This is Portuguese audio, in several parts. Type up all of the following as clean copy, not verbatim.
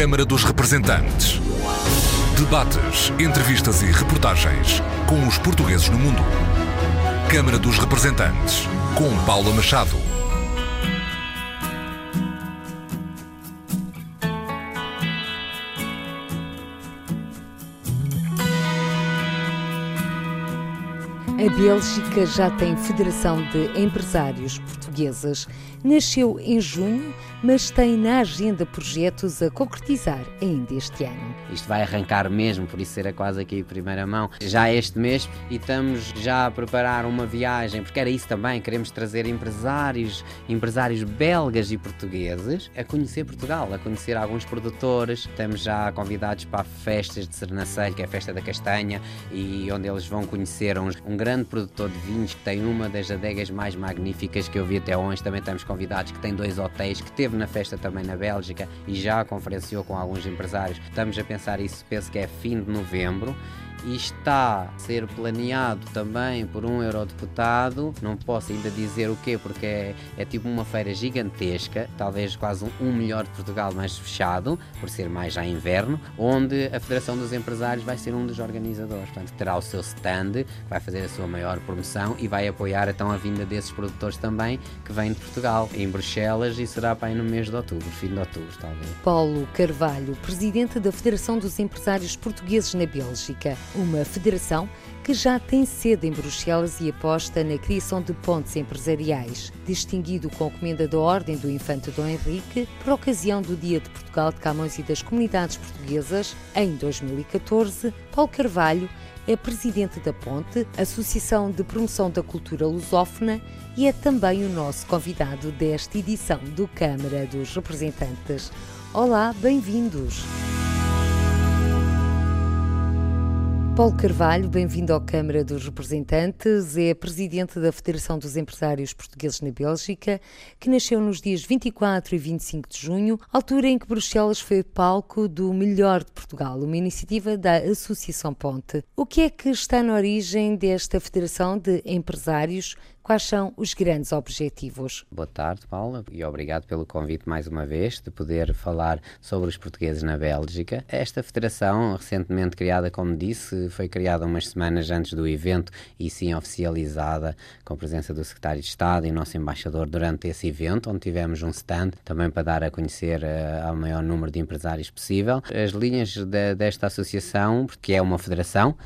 Câmara dos Representantes. Debates, entrevistas e reportagens com os portugueses no mundo. Câmara dos Representantes, com Paula Machado. A Bélgica já tem Federação de Empresários Portugueses. Nasceu em junho, mas tem na agenda projetos a concretizar ainda este ano. Isto vai arrancar mesmo, por isso será quase aqui em primeira mão, já este mês, e estamos já a preparar uma viagem, porque era isso também, queremos trazer empresários belgas e portugueses a conhecer Portugal, a conhecer alguns produtores. Estamos já convidados para festas de Sernancelhe, que é a festa da castanha, e onde eles vão conhecer um grande produtor de vinhos, que tem uma das adegas mais magníficas que eu vi até hoje. Também estamos convidados, que tem 2 hotéis, que teve na festa também na Bélgica e já conferenciou com alguns empresários. Estamos a pensar isso, penso que é fim de novembro, e está a ser planeado também por um eurodeputado. Não posso ainda dizer o quê, porque é tipo uma feira gigantesca, talvez quase um Melhor de Portugal mais fechado, por ser mais já inverno, onde a Federação dos Empresários vai ser um dos organizadores. Portanto, terá o seu stand, vai fazer a sua maior promoção e vai apoiar então a vinda desses produtores também, que vêm de Portugal, em Bruxelas, e será para aí no mês de outubro, fim de outubro talvez. Paulo Carvalho, presidente da Federação dos Empresários Portugueses na Bélgica. Uma federação que já tem sede em Bruxelas e aposta na criação de pontes empresariais. Distinguido com a comenda da Ordem do Infante Dom Henrique, por ocasião do Dia de Portugal de Camões e das Comunidades Portuguesas, em 2014, Paulo Carvalho é presidente da Ponte, Associação de Promoção da Cultura Lusófona, e é também o nosso convidado desta edição do Câmara dos Representantes. Olá, bem-vindos! Paulo Carvalho, bem-vindo à Câmara dos Representantes, é presidente da Federação dos Empresários Portugueses na Bélgica, que nasceu nos dias 24 e 25 de junho, altura em que Bruxelas foi palco do Melhor de Portugal, uma iniciativa da Associação Ponte. O que é que está na origem desta Federação de Empresários? Quais são os grandes objetivos? Boa tarde, Paula, e obrigado pelo convite mais uma vez de poder falar sobre os portugueses na Bélgica. Esta federação, recentemente criada, como disse, foi criada umas semanas antes do evento e sim oficializada com a presença do secretário de Estado e nosso embaixador durante esse evento, onde tivemos um stand também para dar a conhecer ao maior número de empresários possível. As linhas desta associação, porque é uma federação,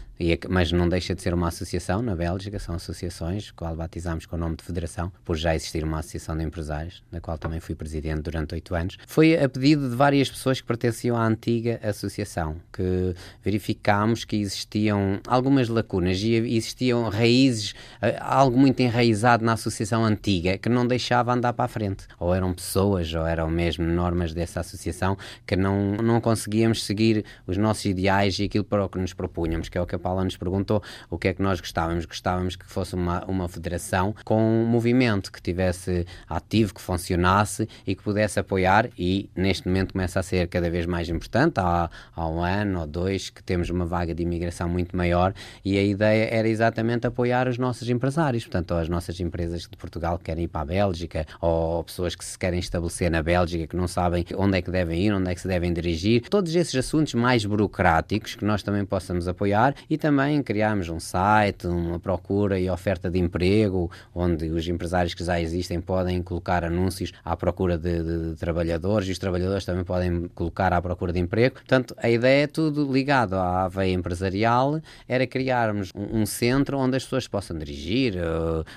mas não deixa de ser uma associação na Bélgica, são associações, qual batizámos com o nome de Federação, por já existir uma associação de empresários, da qual também fui presidente durante 8 anos. Foi a pedido de várias pessoas que pertenciam à antiga associação, que verificámos que existiam algumas lacunas e existiam raízes, algo muito enraizado na associação antiga, que não deixava andar para a frente. Ou eram pessoas, ou eram mesmo normas dessa associação, que não conseguíamos seguir os nossos ideais e aquilo para o que nos propunhamos, que é o que a Paula nos perguntou, o que é que nós gostávamos. Gostávamos que fosse uma federação com um movimento que tivesse ativo, que funcionasse e que pudesse apoiar, e neste momento começa a ser cada vez mais importante. Há um ano ou 2 que temos uma vaga de imigração muito maior, e a ideia era exatamente apoiar os nossos empresários, portanto, as nossas empresas de Portugal que querem ir para a Bélgica, ou pessoas que se querem estabelecer na Bélgica, que não sabem onde é que devem ir, onde é que se devem dirigir, todos esses assuntos mais burocráticos que nós também possamos apoiar. E também criámos um site, uma procura e oferta de emprego, onde os empresários que já existem podem colocar anúncios à procura de trabalhadores, e os trabalhadores também podem colocar à procura de emprego. Portanto, a ideia é tudo ligado à veia empresarial, era criarmos um centro onde as pessoas possam dirigir,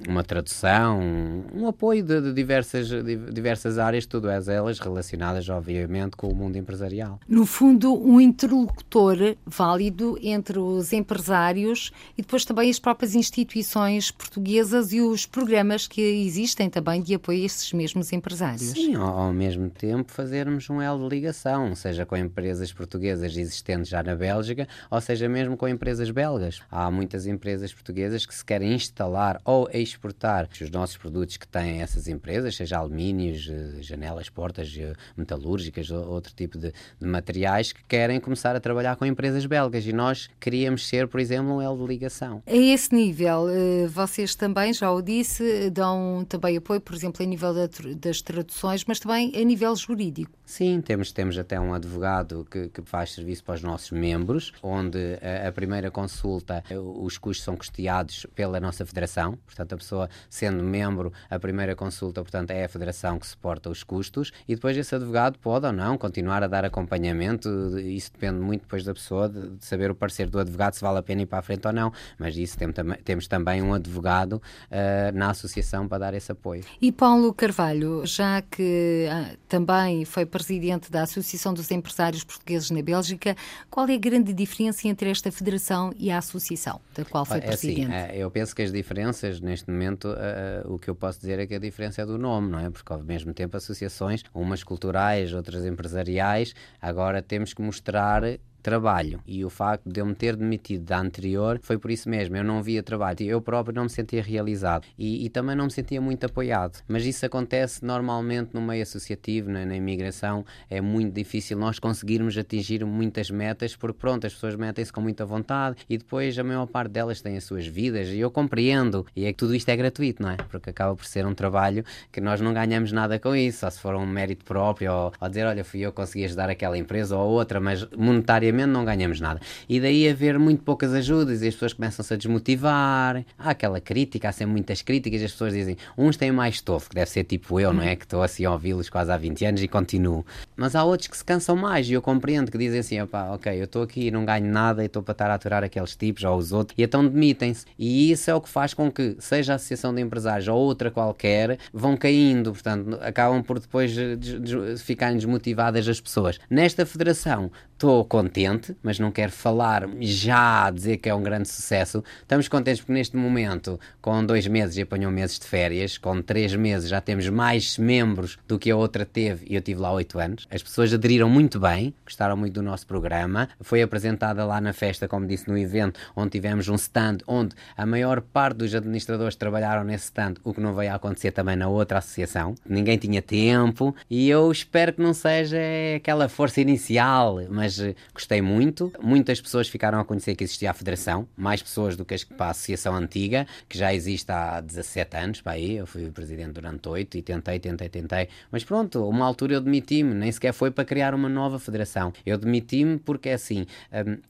uma tradução, um apoio de diversas áreas, todas elas relacionadas, obviamente, com o mundo empresarial. No fundo, um interlocutor válido entre os empresários e depois também as próprias instituições portuguesas e os programas que existem também de apoio a esses mesmos empresários. Sim, ao mesmo tempo fazermos um elo de ligação, seja com empresas portuguesas existentes já na Bélgica, ou seja mesmo com empresas belgas. Há muitas empresas portuguesas que se querem instalar ou exportar os nossos produtos que têm essas empresas, seja alumínios, janelas, portas metalúrgicas, outro tipo de materiais, que querem começar a trabalhar com empresas belgas, e nós queríamos ser ser, por exemplo, um elo de ligação. A esse nível, vocês também, já o disse, dão também apoio, por exemplo, a nível das traduções, mas também a nível jurídico. Sim, temos até um advogado que faz serviço para os nossos membros, onde a primeira consulta, os custos são custeados pela nossa federação, portanto a pessoa, sendo membro, a primeira consulta, portanto, é a federação que suporta os custos, e depois esse advogado pode ou não continuar a dar acompanhamento. Isso depende muito depois da pessoa, de saber o parecer do advogado, se vale a pena ir para a frente ou não, mas isso temos também um advogado na associação para dar esse apoio. E Paulo Carvalho, já que também foi presidente da Associação dos Empresários Portugueses na Bélgica, qual é a grande diferença entre esta federação e a associação, da qual foi presidente? Assim, eu penso que as diferenças, neste momento, o que eu posso dizer é que a diferença é do nome, não é? Porque ao mesmo tempo associações, umas culturais, outras empresariais, agora temos que mostrar trabalho, e o facto de eu me ter demitido da anterior foi por isso mesmo. Eu não via trabalho, eu próprio não me sentia realizado e também não me sentia muito apoiado, mas isso acontece normalmente no meio associativo, na imigração. É muito difícil nós conseguirmos atingir muitas metas, porque pronto, as pessoas metem-se com muita vontade e depois a maior parte delas têm as suas vidas, e eu compreendo, e é que tudo isto é gratuito, não é? Porque acaba por ser um trabalho que nós não ganhamos nada com isso, só se for um mérito próprio, ou dizer, olha, fui eu que consegui ajudar aquela empresa ou outra, mas monetariamente não ganhamos nada. E daí haver muito poucas ajudas, e as pessoas começam-se a desmotivar. Há aquela crítica, há sempre muitas críticas, as pessoas dizem, uns têm mais estofo, que deve ser tipo eu, não é? Que estou assim a ouvi-los quase há 20 anos e continuo. Mas há outros que se cansam mais, e eu compreendo, que dizem assim, opá, ok, eu estou aqui e não ganho nada e estou para estar a aturar aqueles tipos ou os outros, e então demitem-se. E isso é o que faz com que, seja a Associação de Empresários ou outra qualquer, vão caindo, portanto, acabam por depois ficarem desmotivadas as pessoas. Nesta federação, estou contente, mas não quero falar já, dizer que é um grande sucesso. Estamos contentes porque neste momento, com 2 meses, já apanhou meses de férias, com 3 meses já temos mais membros do que a outra teve, e eu estive lá 8 anos. As pessoas aderiram muito bem, gostaram muito do nosso programa. Foi apresentada lá na festa, como disse, no evento, onde tivemos um stand, onde a maior parte dos administradores trabalharam nesse stand, o que não veio a acontecer também na outra associação. Ninguém tinha tempo, e eu espero que não seja aquela força inicial, mas gostei muito. Muitas pessoas ficaram a conhecer que existia a federação, mais pessoas do que as que para a associação antiga, que já existe há 17 anos, para aí, eu fui presidente durante 8 e tentei, mas pronto, uma altura eu demiti-me, nem sequer foi para criar uma nova federação. Eu demiti-me porque é assim,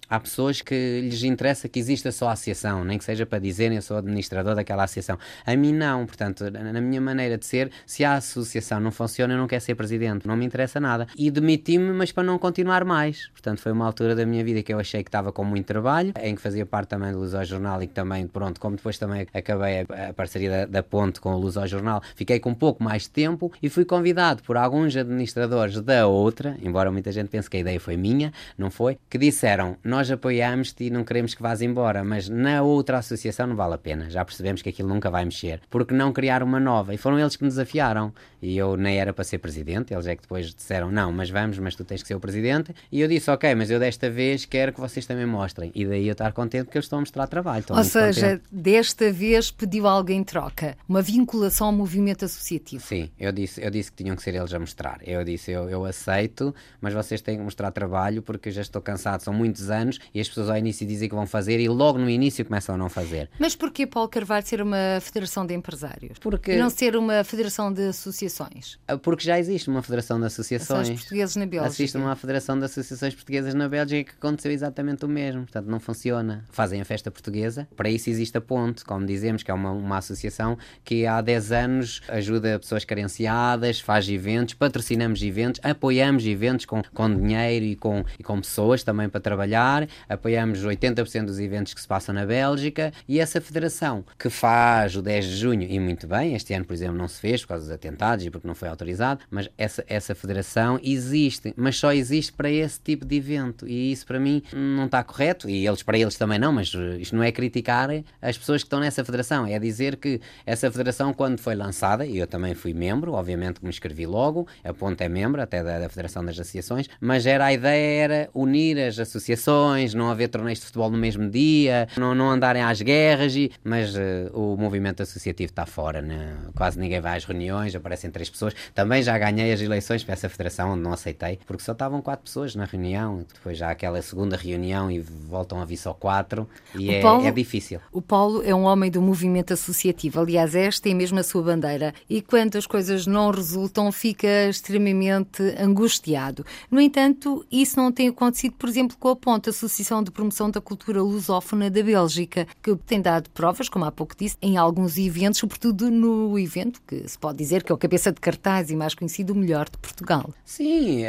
há pessoas que lhes interessa que exista só a associação, nem que seja para dizerem eu sou administrador daquela associação. A mim não, portanto, na minha maneira de ser, se a associação não funciona, eu não quero ser presidente, não me interessa nada. E demiti-me, mas para não continuar mais. Portanto, foi uma altura da minha vida que eu achei que estava com muito trabalho, em que fazia parte também do Luso Jornal, e que também, pronto, como depois também acabei a parceria da Ponte com o Luso Jornal, fiquei com um pouco mais de tempo e fui convidado por alguns administradores da outra, embora muita gente pense que a ideia foi minha, não foi, que disseram, nós apoiamos-te e não queremos que vás embora, mas na outra associação não vale a pena, já percebemos que aquilo nunca vai mexer, porque não criar uma nova? E foram eles que me desafiaram, e eu nem era para ser presidente, eles é que depois disseram, não, mas vamos, mas tu tens que ser o presidente, e eu disse, ok, mas eu desta vez quero que vocês também mostrem. E daí eu estar contente porque eles estão a mostrar trabalho. Ou seja, contente. Desta vez pediu algo em troca, uma vinculação ao movimento associativo. Sim, eu disse que tinham que ser eles a mostrar. Eu disse, eu aceito, mas vocês têm que mostrar trabalho porque eu já estou cansado, são muitos anos, e as pessoas ao início dizem que vão fazer e logo no início começam a não fazer. Mas porquê Paulo Carvalho ser uma federação de empresários? Porque... e não ser uma federação de associações? Porque já existe uma federação de associações. Os portugueses na Bélgica. Assiste uma federação de associações portuguesas na Bélgica, que aconteceu exatamente o mesmo, portanto não funciona. Fazem a festa portuguesa, para isso existe a Ponte, como dizemos, que é uma associação que há 10 anos ajuda pessoas carenciadas, faz eventos, patrocinamos eventos, apoiamos eventos com dinheiro e com pessoas também para trabalhar, apoiamos 80% dos eventos que se passam na Bélgica, e essa federação que faz o 10 de junho, e muito bem, este ano por exemplo não se fez por causa dos atentados e porque não foi autorizado, mas essa federação existe, mas só existe para esse tipo de evento, e isso para mim não está correto, e eles para eles também não, mas isto não é criticar as pessoas que estão nessa federação, é dizer que essa federação quando foi lançada, e eu também fui membro, obviamente que me inscrevi logo, a Ponte é membro até da Federação das Associações, mas a ideia era unir as associações, não haver torneios de futebol no mesmo dia, não andarem às guerras, mas o movimento associativo está fora, né? Quase ninguém vai às reuniões, aparecem 3 pessoas, também já ganhei as eleições para essa federação onde não aceitei, porque só estavam 4 pessoas na reunião, depois há aquela segunda reunião e voltam a vir só 4 e é difícil. O Paulo é um homem do movimento associativo, aliás, esta é mesmo a sua bandeira, e quando as coisas não resultam fica extremamente angustiado. No entanto, isso não tem acontecido, por exemplo, com a Ponte, Associação de Promoção da Cultura Lusófona da Bélgica, que tem dado provas, como há pouco disse, em alguns eventos, sobretudo no evento que se pode dizer que é o cabeça de cartaz e mais conhecido, o Melhor de Portugal. Sim,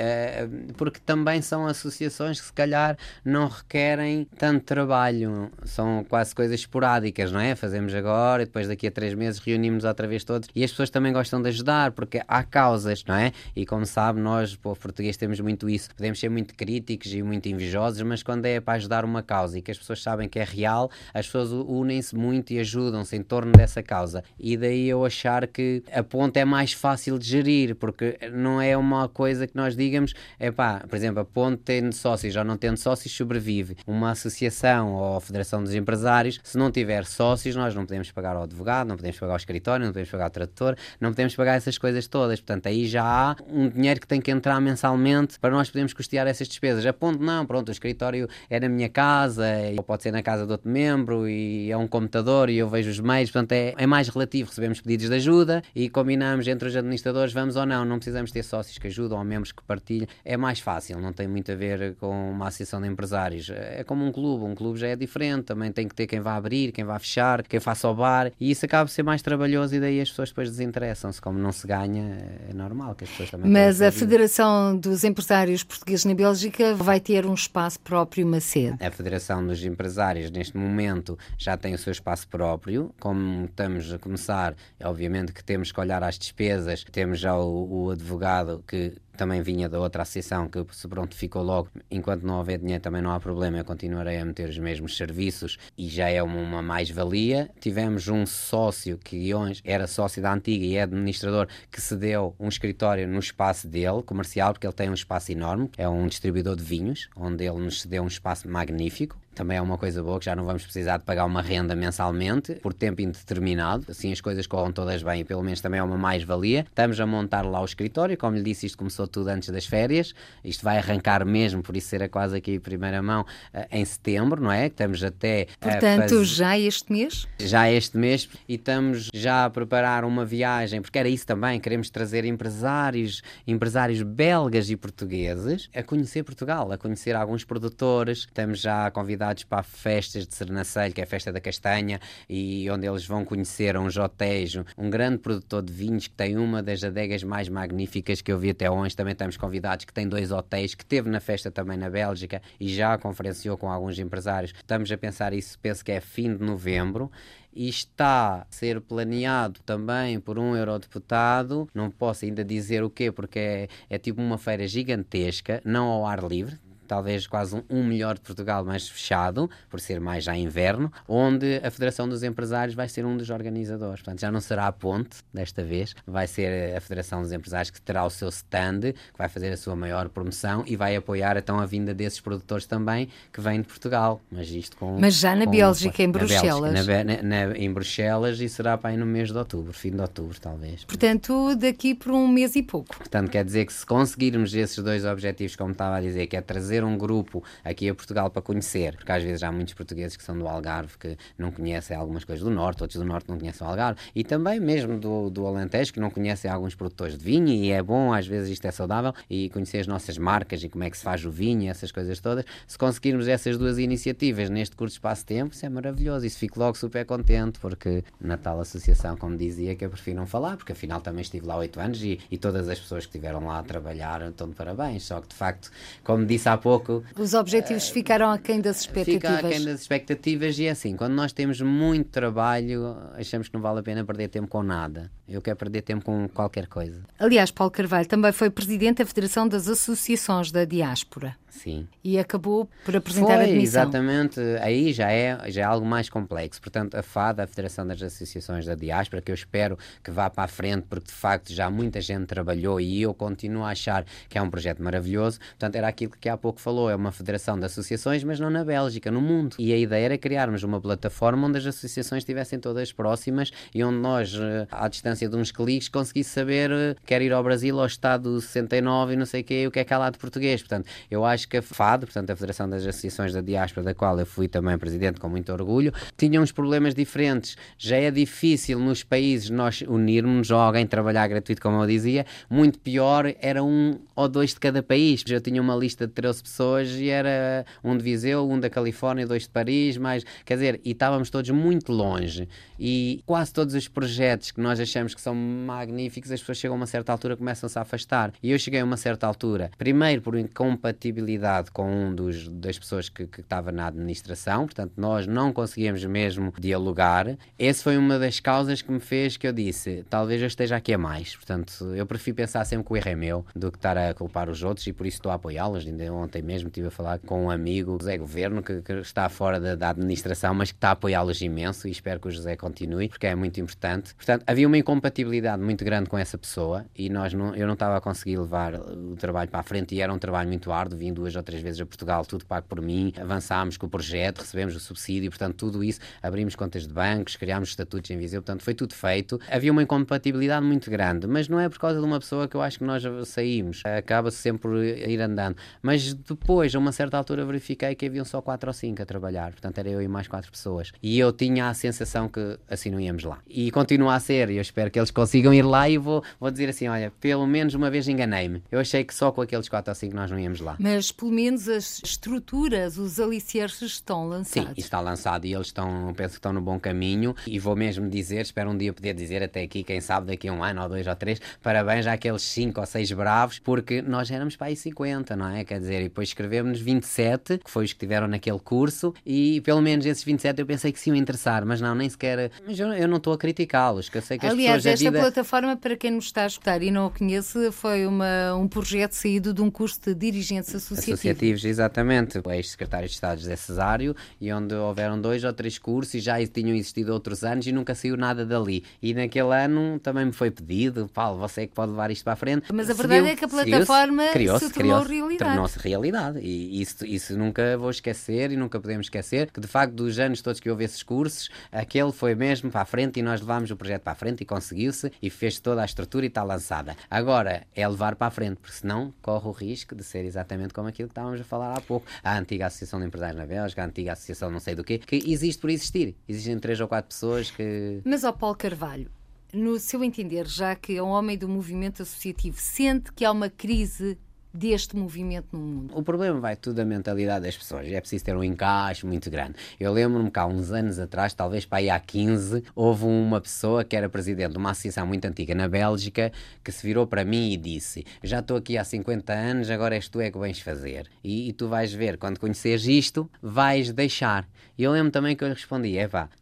porque também são associações que se calhar não requerem tanto trabalho, são quase coisas esporádicas, não é? Fazemos agora e depois daqui a 3 meses reunimos outra vez todos, e as pessoas também gostam de ajudar porque há causas, não é? E como sabe, nós, povo português, temos muito isso, podemos ser muito críticos e muito invejosos, mas quando é para ajudar uma causa e que as pessoas sabem que é real, as pessoas unem-se muito e ajudam-se em torno dessa causa, e daí eu achar que a Ponte é mais fácil de gerir, porque não é uma coisa que nós digamos, por exemplo, a Ponte tendo sócios ou não tendo sócios sobrevive. Uma associação ou a Federação dos Empresários, se não tiver sócios, nós não podemos pagar ao advogado, não podemos pagar ao escritório, não podemos pagar ao tradutor, não podemos pagar essas coisas todas, portanto aí já há um dinheiro que tem que entrar mensalmente para nós podermos custear essas despesas. A Ponte não, pronto, o escritório é na minha casa, ou pode ser na casa de outro membro, e é um computador e eu vejo os meios, portanto é mais relativo, recebemos pedidos de ajuda e combinamos entre os administradores, vamos ou não precisamos ter sócios que ajudam ou membros que partilham, é mais fácil, não tem muito a ver com uma associação de empresários, é como um clube já é diferente, também tem que ter quem vá abrir, quem vá fechar, quem faça o bar, e isso acaba por ser mais trabalhoso e daí as pessoas depois desinteressam-se, como não se ganha é normal que as pessoas também... Mas a Federação dos Empresários Portugueses na Bélgica vai ter um espaço próprio, uma sede? A Federação dos Empresários neste momento já tem o seu espaço próprio, como estamos a começar, obviamente que temos que olhar às despesas, temos já o advogado que também vinha da outra associação que se prontificou logo, enquanto não houver dinheiro também não há problema, eu continuarei a meter os mesmos serviços e já é uma mais-valia. Tivemos um sócio que era sócio da antiga e é administrador, que cedeu um escritório no espaço dele, comercial, porque ele tem um espaço enorme, é um distribuidor de vinhos, onde ele nos cedeu um espaço magnífico. Também é uma coisa boa, que já não vamos precisar de pagar uma renda mensalmente, por tempo indeterminado, assim as coisas corram todas bem e pelo menos também é uma mais-valia. Estamos a montar lá o escritório, como lhe disse, isto começou tudo antes das férias, isto vai arrancar mesmo, por isso será quase aqui primeira mão em setembro, não é? Estamos até... Portanto, já este mês? Já este mês, e estamos já a preparar uma viagem, porque era isso também, queremos trazer empresários belgas e portugueses a conhecer Portugal, a conhecer alguns produtores, estamos já a convidar para festas de Sernancelhe, que é a festa da castanha, e onde eles vão conhecer um Jotejo, um grande produtor de vinhos que tem uma das adegas mais magníficas que eu vi até hoje. Também estamos convidados, que tem 2 hotéis, que teve na festa também na Bélgica e já conferenciou com alguns empresários. Estamos a pensar isso, penso que é fim de novembro. E está a ser planeado também por um eurodeputado, não posso ainda dizer o quê, porque é tipo uma feira gigantesca, não ao ar livre, talvez quase um Melhor de Portugal mais fechado, por ser mais já inverno, onde a Federação dos Empresários vai ser um dos organizadores. Portanto, já não será a Ponte desta vez, vai ser a Federação dos Empresários que terá o seu stand, que vai fazer a sua maior promoção e vai apoiar então a vinda desses produtores também que vêm de Portugal. Mas isto com... Mas já na Bélgica, em Bruxelas. Em Bruxelas, e será para aí no mês de outubro, fim de outubro talvez. Portanto, daqui por um mês e pouco. Portanto, quer dizer que se conseguirmos esses 2 objetivos, como estava a dizer, que é trazer um grupo aqui a Portugal para conhecer, porque às vezes há muitos portugueses que são do Algarve que não conhecem algumas coisas do Norte, outros do Norte não conhecem o Algarve, e também mesmo do Alentejo, que não conhecem alguns produtores de vinho, e é bom, às vezes isto é saudável, e conhecer as nossas marcas e como é que se faz o vinho e essas coisas todas. Se conseguirmos essas 2 iniciativas neste curto espaço de tempo, isso é maravilhoso, isso fico logo super contente, porque na tal associação, como dizia, que eu prefiro não falar, porque afinal também estive lá 8 anos e todas as pessoas que estiveram lá a trabalhar estão de parabéns, só que de facto, como disse há pouco, os objetivos ficaram aquém das expectativas. Ficaram aquém das expectativas, e é assim, quando nós temos muito trabalho, achamos que não vale a pena perder tempo com nada. Eu quero perder tempo com qualquer coisa. Aliás, Paulo Carvalho também foi presidente da Federação das Associações da Diáspora. Sim. E acabou por apresentar a admissão. Exatamente, aí já é algo mais complexo. Portanto, a FAD, a Federação das Associações da Diáspora, que eu espero que vá para a frente, porque de facto já muita gente trabalhou e eu continuo a achar que é um projeto maravilhoso. Portanto, era aquilo que há pouco pouco falou, é uma federação de associações, mas não na Bélgica, no mundo. E a ideia era criarmos uma plataforma onde as associações estivessem todas próximas e onde nós, à distância de uns cliques, conseguisse saber, quer ir ao Brasil, ao Estado 69 e não sei o quê, o que é que há lá de português. Portanto, eu acho que a FAD, portanto, a Federação das Associações da Diáspora, da qual eu fui também presidente com muito orgulho, tinha uns problemas diferentes. Já é difícil nos países nós unirmos ou alguém trabalhar gratuito, como eu dizia, muito pior era um ou dois de cada país. Eu tinha uma lista de 13 pessoas e era um de Viseu, um da Califórnia, dois de Paris, mas, quer dizer, e estávamos todos muito longe. E quase todos os projetos que nós achamos que são magníficos, as pessoas chegam a uma certa altura e começam-se a afastar. E eu cheguei a uma certa altura, primeiro por incompatibilidade com um das pessoas que estava na administração, portanto nós não conseguíamos mesmo dialogar. Essa foi uma das causas que me fez, que eu disse, talvez eu esteja aqui a mais. Portanto, eu prefiro pensar sempre que o erro é meu do que estar a culpar os outros, e por isso estou a apoiá-los. Ainda ontem mesmo estive a falar com um amigo, José Governo, que está fora da administração, mas que está a apoiá-los imenso, e espero que o José continue, porque é muito importante. Portanto, havia uma incompatibilidade muito grande com essa pessoa e eu não estava a conseguir levar o trabalho para a frente, e era um trabalho muito árduo. Vim 2 ou 3 vezes a Portugal, tudo pago por mim, avançámos com o projeto, recebemos o subsídio, portanto, tudo isso, abrimos contas de bancos, criámos estatutos em Viseu, portanto, foi tudo feito. Havia uma incompatibilidade muito grande, mas não é por causa de uma pessoa que eu acho que nós saímos, acaba-se sempre por ir andando. Mas depois, a uma certa altura, verifiquei que haviam só 4 ou 5 a trabalhar, portanto, era eu e mais 4 pessoas, e eu tinha a sensação que assim não íamos lá. E continua a ser, e eu espero que eles consigam ir lá, e vou dizer assim, olha, pelo menos uma vez enganei-me, eu achei que só com aqueles 4 ou 5 nós não íamos lá. Mas pelo menos as estruturas, os alicerces estão lançados. Sim, está lançado, e eles estão, penso que estão no bom caminho, e vou mesmo dizer, espero um dia poder dizer até aqui, quem sabe daqui a um ano ou 2 ou 3, parabéns àqueles 5 ou 6 bravos, porque nós éramos para aí 50, não é? Quer dizer, e depois escrevemos-nos 27, que foi os que tiveram naquele curso, e pelo menos esses 27 eu pensei que se iam interessar, mas não, nem sequer, mas eu não estou a criticá-los, que eu sei que as aliás, pessoas... Aliás, esta plataforma, para quem nos está a escutar e não a conhece, foi um projeto saído de um curso de dirigentes associativos, exatamente, o ex-secretário de Estado José Cesário, e onde houveram 2 ou 3 cursos, e já tinham existido outros anos e nunca saiu nada dali. E naquele ano também me foi pedido, Paulo, você é que pode levar isto para a frente. Mas a verdade é que a plataforma se tornou realidade. Tornou-se realidade, e isso nunca vou esquecer, e nunca podemos esquecer, que de facto dos anos todos que houve esses cursos, aquele foi mesmo para a frente, e nós levámos o projeto para a frente, e conseguiu-se, e fez toda a estrutura e está lançada. Agora, é levar para a frente, porque senão corre o risco de ser exatamente como aquilo que estávamos a falar há pouco. A antiga Associação de Empresários na Bélgica, a antiga Associação não sei do quê, que existe por existir. Existem 3 ou 4 pessoas que... Mas ao Paulo Carvalho, no seu entender, já que é um homem do movimento associativo, sente que há uma crise deste movimento no mundo? O problema vai tudo da mentalidade das pessoas, é preciso ter um encaixe muito grande. Eu lembro-me que há uns anos atrás, talvez para aí há 15, houve uma pessoa que era presidente de uma associação muito antiga na Bélgica, que se virou para mim e disse, já estou aqui há 50 anos, agora és tu é que vens fazer, e tu vais ver, quando conheceres isto, vais deixar. E eu lembro também que eu lhe respondi,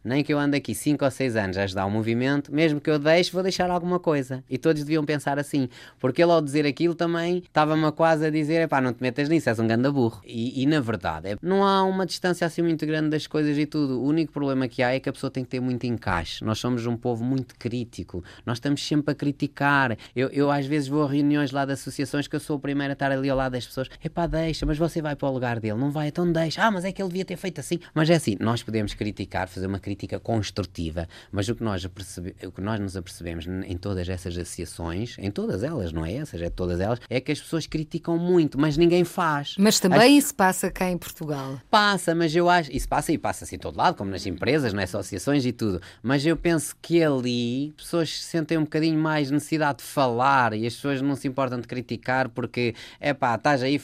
nem que eu ando aqui 5 ou 6 anos a ajudar o movimento, mesmo que eu deixe, vou deixar alguma coisa. E todos deviam pensar assim, porque ele ao dizer aquilo também estava-me quase a dizer, não te metas nisso, és um ganda burro. E na verdade, não há uma distância assim muito grande das coisas e tudo. O único problema que há é que a pessoa tem que ter muito encaixe. Nós somos um povo muito crítico. Nós estamos sempre a criticar. Eu às vezes vou a reuniões lá de associações que eu sou o primeiro a estar ali ao lado das pessoas. Deixa, mas você vai para o lugar dele. Não vai, então deixa. Mas é que ele devia ter feito assim. Mas é assim, nós podemos criticar, fazer uma crítica construtiva, mas o que nós nos apercebemos em todas essas associações, em todas elas, não é essas, é todas elas, é que as pessoas criticam muito, mas ninguém faz. Mas também isso passa cá em Portugal. Passa, mas eu acho... Isso passa e passa assim em todo lado, como nas empresas, nas associações e tudo. Mas eu penso que ali pessoas sentem um bocadinho mais necessidade de falar e as pessoas não se importam de criticar porque, estás aí...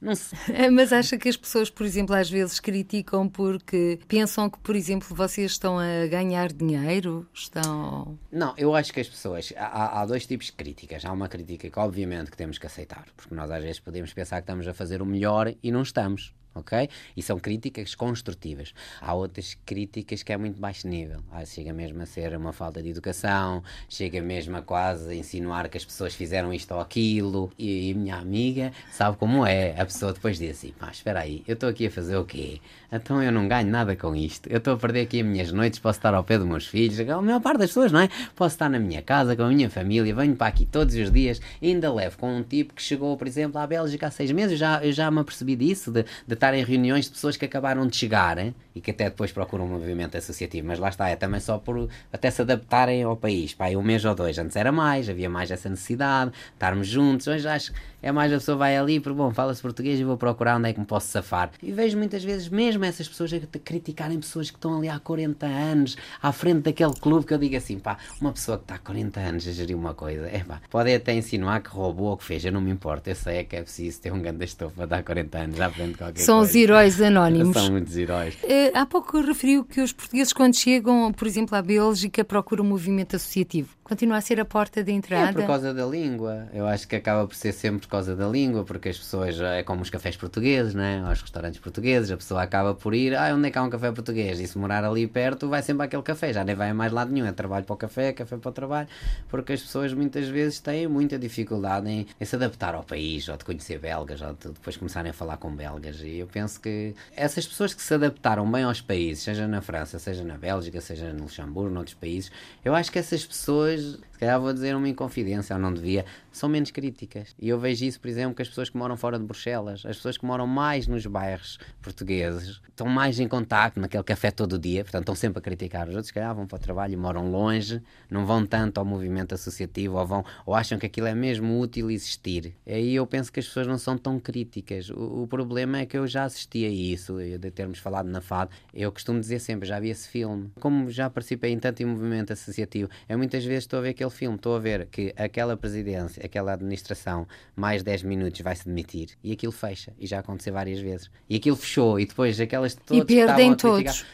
Não sei. Mas acha que as pessoas, por exemplo, às vezes criticam porque pensam que, por exemplo, vocês estão a ganhar dinheiro? Estão... Não, eu acho que as pessoas... Há 2 tipos de críticas. Há uma crítica que, obviamente, que temos que aceitar, porque nós às vezes podemos pensar que estamos a fazer o melhor e não estamos. ok? E são críticas construtivas. Há outras críticas que é muito baixo nível. Chega mesmo a ser uma falta de educação, chega mesmo a quase insinuar que as pessoas fizeram isto ou aquilo. E a minha amiga sabe como é. A pessoa depois diz assim, pá, espera aí, eu estou aqui a fazer o quê? Então eu não ganho nada com isto. Eu estou a perder aqui as minhas noites, posso estar ao pé dos meus filhos, a maior parte das pessoas, não é? Posso estar na minha casa, com a minha família, venho para aqui todos os dias, ainda levo com um tipo que chegou, por exemplo, à Bélgica há 6 meses, eu já me apercebi disso, de estar em reuniões de pessoas que acabaram de chegar, hein? E que até depois procuram um movimento associativo, mas lá está, é também só por até se adaptarem ao país, pá, um mês ou dois, antes era mais, havia mais essa necessidade, estarmos juntos, hoje acho que é mais a pessoa vai ali, por bom, fala-se português e vou procurar onde é que me posso safar. E vejo muitas vezes mesmo essas pessoas a criticarem pessoas que estão ali há 40 anos, à frente daquele clube, que eu digo assim, pá, uma pessoa que está há 40 anos a gerir uma coisa, pá, pode até insinuar que roubou ou que fez, eu não me importo, eu sei é que é preciso ter um grande estofo para dar 40 anos à frente de qualquer coisa. São os heróis anónimos. São muitos heróis. Há pouco referiu que os portugueses quando chegam, por exemplo, à Bélgica, procuram um movimento associativo. Continua a ser a porta de entrada? É por causa da língua. Eu acho que acaba por ser sempre por causa da língua, porque as pessoas, é como os cafés portugueses, né? Ou os restaurantes portugueses, a pessoa acaba por ir, onde é que há um café português? E se morar ali perto, vai sempre àquele café, já nem vai a mais lado nenhum, é trabalho para o café, café para o trabalho, porque as pessoas muitas vezes têm muita dificuldade em se adaptar ao país, ou de conhecer belgas, ou de depois começarem a falar com belgas. E eu penso que essas pessoas que se adaptaram bem aos países, seja na França, seja na Bélgica, seja no Luxemburgo, noutros países, eu acho que essas pessoas, se calhar vou dizer uma inconfidência, ou não devia, são menos críticas. E eu vejo isso, por exemplo, que as pessoas que moram fora de Bruxelas, as pessoas que moram mais nos bairros portugueses, estão mais em contacto naquele café todo o dia, portanto estão sempre a criticar os outros, se calhar vão para o trabalho e moram longe, não vão tanto ao movimento associativo, ou acham que aquilo é mesmo útil existir. Aí eu penso que as pessoas não são tão críticas. O problema é que eu já assisti a isso, de termos falado na FAD, eu costumo dizer sempre, já vi esse filme. Como já participei em tanto em movimento associativo, eu muitas vezes estou a ver aquele filme, estou a ver que aquela presidência, aquela administração, mais 10 minutos vai-se demitir, e aquilo fecha, e já aconteceu várias vezes, e aquilo fechou, e depois aquelas todos que estavam a criticar, todos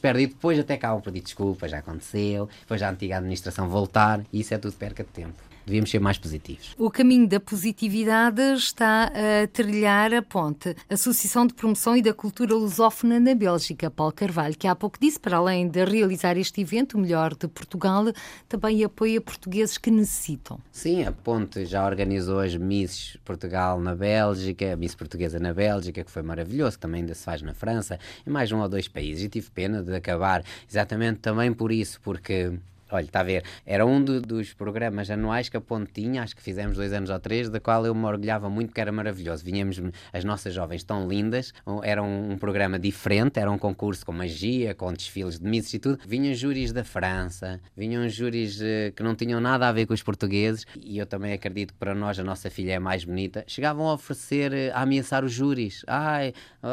perdem, e depois até acabam por pedir desculpa, já aconteceu, depois a antiga administração voltar, e isso é tudo perca de tempo. Devíamos ser mais positivos. O caminho da positividade está a trilhar a Ponte, Associação de Promoção e da Cultura Lusófona na Bélgica. Paulo Carvalho, que há pouco disse, para além de realizar este evento, o Melhor de Portugal, também apoia portugueses que necessitam. Sim, a Ponte já organizou as Miss Portugal na Bélgica, a Miss Portuguesa na Bélgica, que foi maravilhoso, que também ainda se faz na França, e mais 1 ou 2 países. E tive pena de acabar exatamente também por isso, porque... Olha, está a ver, era um dos programas anuais que a Ponte tinha, acho que fizemos 2 anos ou 3, da qual eu me orgulhava muito, porque era maravilhoso. Vinhamos as nossas jovens tão lindas, era um programa diferente, era um concurso com magia, com desfiles de misses e tudo. Vinham júris da França, vinham júris que não tinham nada a ver com os portugueses, e eu também acredito que para nós a nossa filha é mais bonita. Chegavam a oferecer, a ameaçar os júris.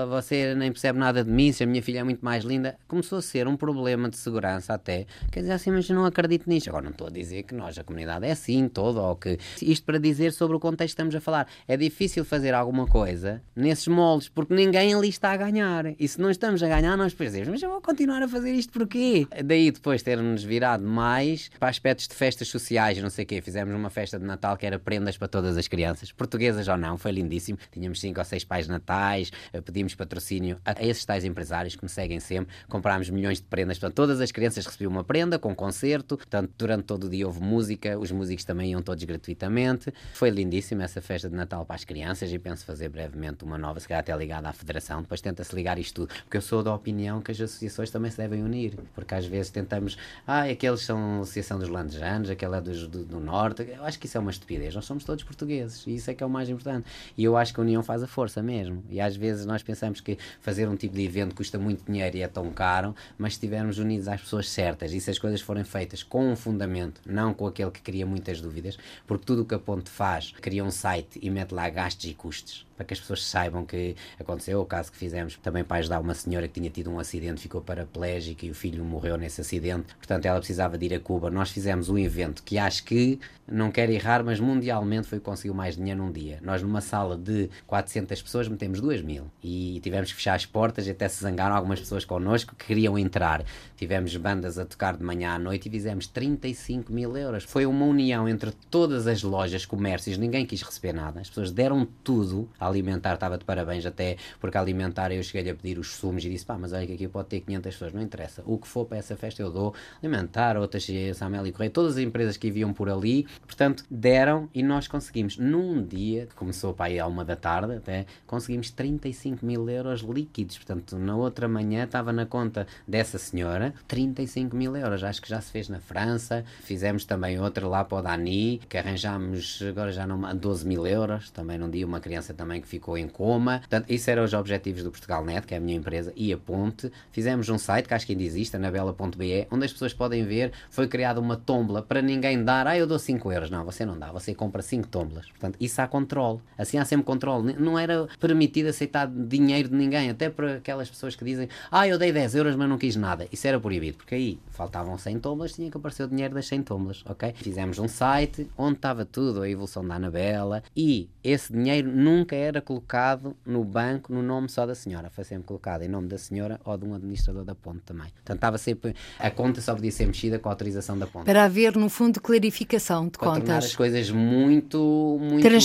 Você nem percebe nada de misses, a minha filha é muito mais linda. Começou a ser um problema de segurança até, quer dizer assim, mas não acredito nisto. Agora não estou a dizer que nós, a comunidade é assim, toda, ou que... Isto para dizer sobre o contexto que estamos a falar. É difícil fazer alguma coisa nesses moldes, porque ninguém ali está a ganhar. E se não estamos a ganhar, nós depois dizemos, mas eu vou continuar a fazer isto porquê? Daí depois termos virado mais para aspectos de festas sociais, não sei o quê. Fizemos uma festa de Natal que era prendas para todas as crianças, portuguesas ou não, foi lindíssimo. Tínhamos 5 ou 6 pais natais, pedimos patrocínio a esses tais empresários que me seguem sempre, comprámos milhões de prendas, portanto todas as crianças recebiam uma prenda com concerto. Portanto, durante todo o dia houve música, os músicos também iam todos gratuitamente. Foi lindíssima essa festa de Natal para as crianças, e penso fazer brevemente uma nova, se calhar até ligada à Federação. Depois tenta-se ligar isto tudo, porque eu sou da opinião que as associações também se devem unir, porque às vezes tentamos, aqueles são a Associação dos Landejanos, aquela é do Norte. Eu acho que isso é uma estupidez, nós somos todos portugueses, e isso é que é o mais importante. E eu acho que a união faz a força mesmo, e às vezes nós pensamos que fazer um tipo de evento custa muito dinheiro e é tão caro, mas se estivermos unidos às pessoas certas, e se as coisas forem feitas com um fundamento, não com aquele que cria muitas dúvidas, porque tudo o que a Ponte faz, cria um site e mete lá gastos e custos, para que as pessoas saibam que aconteceu. O caso que fizemos também para ajudar uma senhora que tinha tido um acidente, ficou paraplégica e o filho morreu nesse acidente, portanto ela precisava de ir a Cuba. Nós fizemos um evento que acho que, não quero errar, mas mundialmente foi o que conseguiu mais dinheiro num dia. Nós numa sala de 400 pessoas metemos 2.000 e tivemos que fechar as portas, e até se zangaram algumas pessoas connosco que queriam entrar. Tivemos bandas a tocar de manhã à noite, e fizemos 35 mil euros. Foi uma união entre todas as lojas, comércios, ninguém quis receber nada. As pessoas deram tudo. A Alimentar estava de parabéns, até porque a Alimentar, eu cheguei a pedir os sumos e disse, pá, mas olha que aqui pode ter 500 pessoas, não interessa. O que for para essa festa eu dou. Alimentar, outras, Samel e Correia, todas as empresas que viviam por ali, portanto, deram e nós conseguimos. Num dia, que começou para aí à 1 da tarde, até, conseguimos 35 mil euros líquidos. Portanto, na outra manhã estava na conta dessa senhora 35 mil euros. Acho que já se fez na França. Fizemos também outra lá para o Dani, que arranjámos agora já não, 12 mil euros. Também num dia, uma criança também que ficou em coma. Portanto, isso eram os objetivos do Portugal Net, que é a minha empresa, e a Ponte. Fizemos um site, que acho que ainda existe, anabela.be, onde as pessoas podem ver. Foi criada uma tómbola para ninguém dar, eu dou 5 euros. Não, você não dá, você compra 5 tómbolas. Portanto, isso há controle. Assim há sempre controle. Não era permitido aceitar dinheiro de ninguém, até para aquelas pessoas que dizem, eu dei 10 euros, mas não quis nada. Isso era proibido, porque aí faltavam 100 tómbolas, tinha que aparecer o dinheiro das 100 tómbolas, ok? Fizemos um site onde estava tudo, a evolução da Anabela, e esse dinheiro nunca era colocado no banco no nome só da senhora, foi sempre colocado em nome da senhora ou de um administrador da Ponte também. Portanto, estava sempre, a conta só podia ser mexida com a autorização da Ponte. Para haver, no fundo, clarificação de contas. Para tornar as coisas muito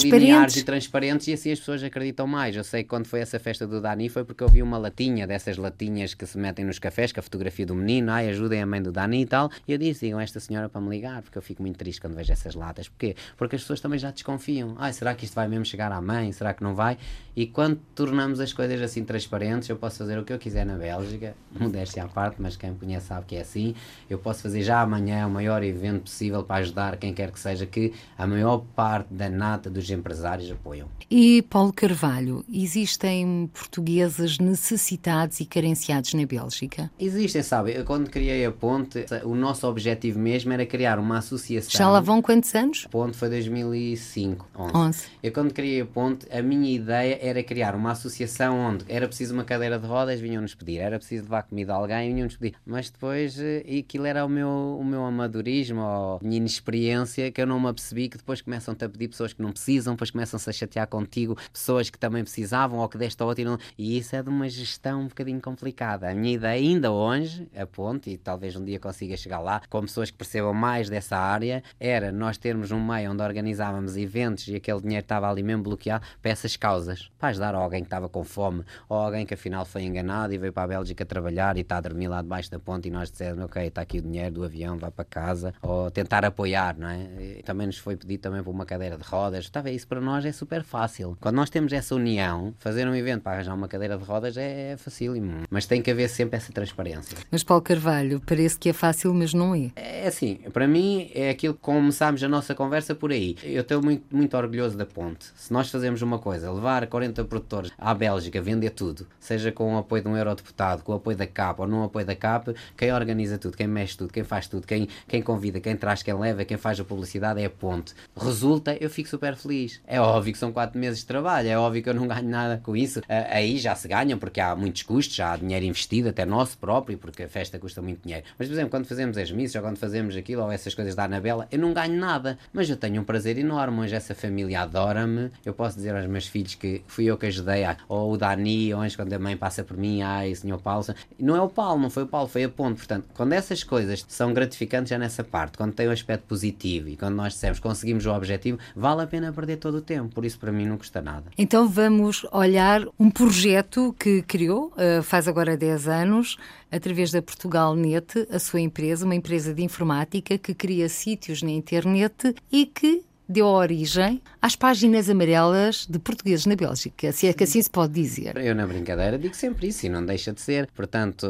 lineares e transparentes, e assim as pessoas acreditam mais. Eu sei que quando foi essa festa do Dani foi porque eu vi uma latinha, dessas latinhas que se metem nos cafés, com a fotografia do menino, ajudem a mãe do Dani e tal, e eu disse, digam a esta senhora para me ligar, porque eu fico muito triste quando vejo essas latas. Porquê? Porque as pessoas também já desconfiam, será que isto vai mesmo chegar à mãe, será que não vai? E quando tornamos as coisas assim transparentes, eu posso fazer o que eu quiser na Bélgica, modéstia à parte, mas quem me conhece sabe que é assim. Eu posso fazer já amanhã o maior evento possível para ajudar quem quer que seja, que a maior parte da nata dos empresários apoiam. E Paulo Carvalho, existem portugueses necessitados e carenciados na Bélgica? Existem, sabe, eu, quando criei a Ponte, o nosso objetivo mesmo era criar uma associação. Já lá vão quantos anos? A Ponte foi 2005, 11. Eu quando criei a Ponte, a minha ideia era criar uma associação onde era preciso uma cadeira de rodas, vinham-nos pedir, era preciso levar comida a alguém, vinham-nos pedir, mas depois aquilo era o meu amadorismo, ou a minha inexperiência, que eu não me apercebi, que depois começam-te a pedir pessoas que não precisam, depois começam-se a chatear contigo pessoas que também precisavam, ou que deste a outra e não... E isso é de uma gestão um bocadinho complicada. A minha ideia, ainda hoje, a Ponte, e talvez um dia consiga chegar lá, com pessoas que percebam mais dessa área, era nós termos um meio onde organizávamos eventos e aquele dinheiro estava ali mesmo bloqueado para essas causas, para ajudar a alguém que estava com fome, ou alguém que afinal foi enganado e veio para a Bélgica trabalhar e está a dormir lá debaixo da ponte, e nós dissemos, ok, está aqui o dinheiro do avião, vai para casa, ou tentar apoiar, não é? E também nos foi pedido também por uma cadeira de rodas. Talvez isso para nós é super fácil. Quando nós temos essa união, fazer um evento para arranjar uma cadeira de rodas é facílimo, mas tem que haver sempre essa transparência. Mas Paulo Carvalho, parece que é fácil, mas não é. É assim, para mim é aquilo que começámos a nossa conversa por aí. Eu estou muito, muito orgulhoso da Ponte. Se nós fazemos uma coisa, levar 40 produtores à Bélgica, vender tudo, seja com o apoio de um eurodeputado, com o apoio da CAP ou não apoio da CAP, quem organiza tudo, quem mexe tudo, quem faz tudo, quem convida, quem traz, quem leva, quem faz a publicidade é a Ponte. Resulta, eu fico super feliz. É óbvio que são 4 meses de trabalho, é óbvio que eu não ganho nada com isso. Aí já se ganham, porque há muitos custos, já há dinheiro investido, até nosso próprio, porque a festa custa muito dinheiro. Mas, por exemplo, quando fazemos as missas, ou quando fazemos aquilo, ou essas coisas da Anabela, eu não ganho nada, mas eu tenho um prazer enorme. Hoje essa família adora-me. Eu posso dizer aos meus filhos que fui eu que ajudei, ou o Dani, hoje quando a mãe passa por mim, o senhor Paulo. Não é o Paulo, não foi o Paulo, foi a Ponte. Portanto, quando essas coisas são gratificantes já nessa parte, quando tem um aspecto positivo e quando nós dissemos conseguimos o objetivo, vale a pena perder todo o tempo, por isso para mim não custa nada. Então vamos olhar um projeto que criou, faz agora 10 anos, através da Portugal Net, a sua empresa, uma empresa de informática que cria sítios na internet e que deu origem às páginas amarelas de portugueses na Bélgica, se é que assim se pode dizer. Eu na brincadeira digo sempre isso e não deixa de ser. Portanto,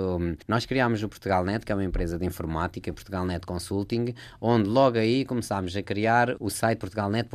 nós criámos o Portugal Net, que é uma empresa de informática, Portugal Net Consulting, onde logo aí começámos a criar o site portugalnet.be.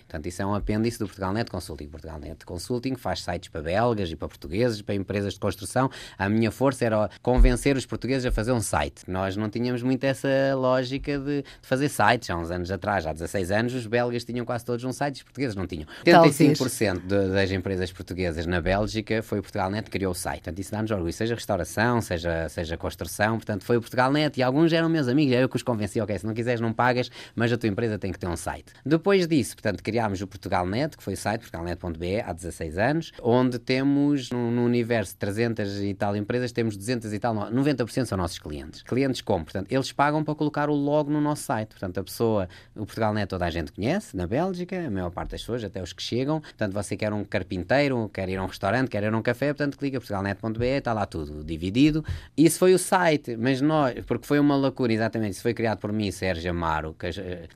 Portanto, isso é um apêndice do Portugal Net Consulting. Portugal Net Consulting faz sites para belgas e para portugueses, para empresas de construção. A minha força era convencer os portugueses a fazer um site. Nós não tínhamos muito essa lógica de fazer sites. Há uns anos atrás, há 16 anos, os belgas belgas tinham quase todos um site, os portugueses não tinham. 85% das empresas portuguesas na Bélgica foi o Portugalnet que criou o site. Portanto, isso dá-nos orgulho, seja restauração, seja construção, portanto, foi o Portugalnet e alguns eram meus amigos, eu que os convenci, ok, se não quiseres não pagas, mas a tua empresa tem que ter um site. Depois disso, portanto, criámos o Portugalnet, que foi o site portugalnet.be há 16 anos, onde temos, no universo de 300 e tal empresas, temos 200 e tal, 90% são nossos clientes. Clientes como? Portanto, eles pagam para colocar o logo no nosso site. Portanto, a pessoa, o Portugalnet toda a gente conhece, na Bélgica, a maior parte das pessoas, até os que chegam. Portanto, você quer um carpinteiro, quer ir a um restaurante, quer ir a um café, portanto, clica portugalnet.be, está lá tudo dividido. Isso foi o site, mas nós, porque foi uma lacuna, exatamente, isso foi criado por mim, Sérgio Amaro,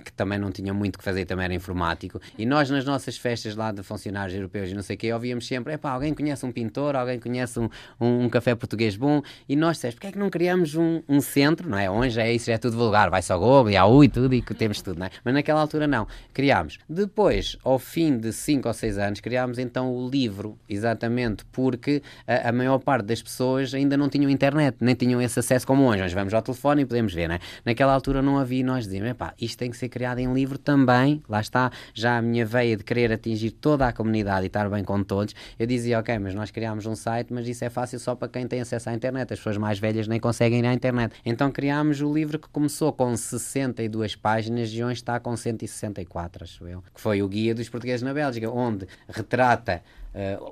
que também não tinha muito o que fazer, também era informático, e nós nas nossas festas lá de funcionários europeus e não sei o quê, ouvíamos sempre, epá, alguém conhece um pintor, alguém conhece um café português bom, e nós dissemos, porque é que não criamos um centro, não é? Onde é isso, já é tudo vulgar, vai só Google e AU e tudo, e que temos tudo, não é? Mas naquela altura não, criámos. Depois, ao fim de 5 ou 6 anos, criámos então o livro, exatamente porque a maior parte das pessoas ainda não tinham internet, nem tinham esse acesso como hoje, nós vamos ao telefone e podemos ver, não é? Naquela altura não havia, nós dizíamos, epá, isto tem que ser criado em livro também, lá está já a minha veia de querer atingir toda a comunidade e estar bem com todos. Eu dizia, ok, mas nós criámos um site, mas isso é fácil só para quem tem acesso à internet, as pessoas mais velhas nem conseguem ir à internet. Então criámos o livro que começou com 62 páginas e hoje está com 164, acho eu, que foi o Guia dos Portugueses na Bélgica, onde retrata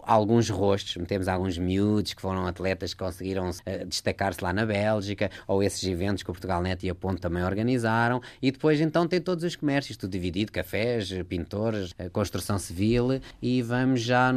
alguns rostos, metemos alguns miúdos que foram atletas que conseguiram destacar-se lá na Bélgica, ou esses eventos que o Portugalnet e a Ponte também organizaram, e depois então tem todos os comércios, tudo dividido, cafés, pintores, construção civil, e vamos já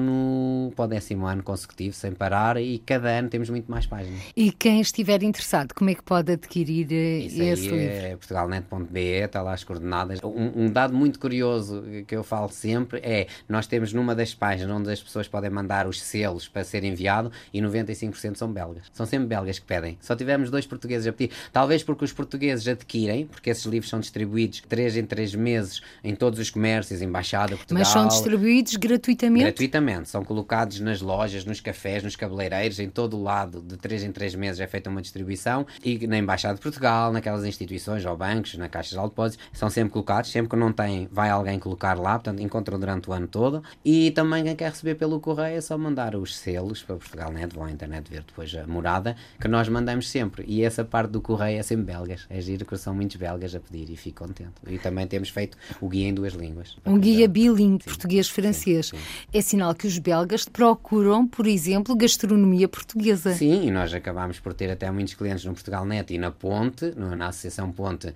para o 10º ano consecutivo, sem parar, e cada ano temos muito mais páginas. E quem estiver interessado, como é que pode adquirir esse livro? É portugalnet.be, está lá as coordenadas. Um dado muito curioso que eu falo sempre é, nós temos numa das páginas onde as pessoas podem mandar os selos para ser enviado e 95% são belgas. São sempre belgas que pedem. Só tivemos 2 portugueses a pedir. Talvez porque os portugueses adquirem, porque esses livros são distribuídos 3 em 3 meses em todos os comércios, embaixada, Portugal. Mas são distribuídos gratuitamente? Gratuitamente. São colocados nas lojas, nos cafés, nos cabeleireiros, em todo o lado, de 3 em 3 meses é feita uma distribuição, e na Embaixada de Portugal, naquelas instituições, ou bancos, na Caixa Geral de Depósitos, são sempre colocados. Sempre que não tem, vai alguém colocar lá, portanto, encontram durante o ano todo. E também quem quer receber pelo correio é só mandar os selos para Portugalnet, vão à internet ver depois a morada, que nós mandamos sempre, e essa parte do correio é sempre belgas, é giro que são muitos belgas a pedir, e fico contente. E também temos feito o guia em 2 línguas. Um guia bilingue, português-francês. É sinal que os belgas procuram, por exemplo, gastronomia portuguesa. Sim, e nós acabámos por ter até muitos clientes no Portugalnet e na Ponte, na Associação Ponte,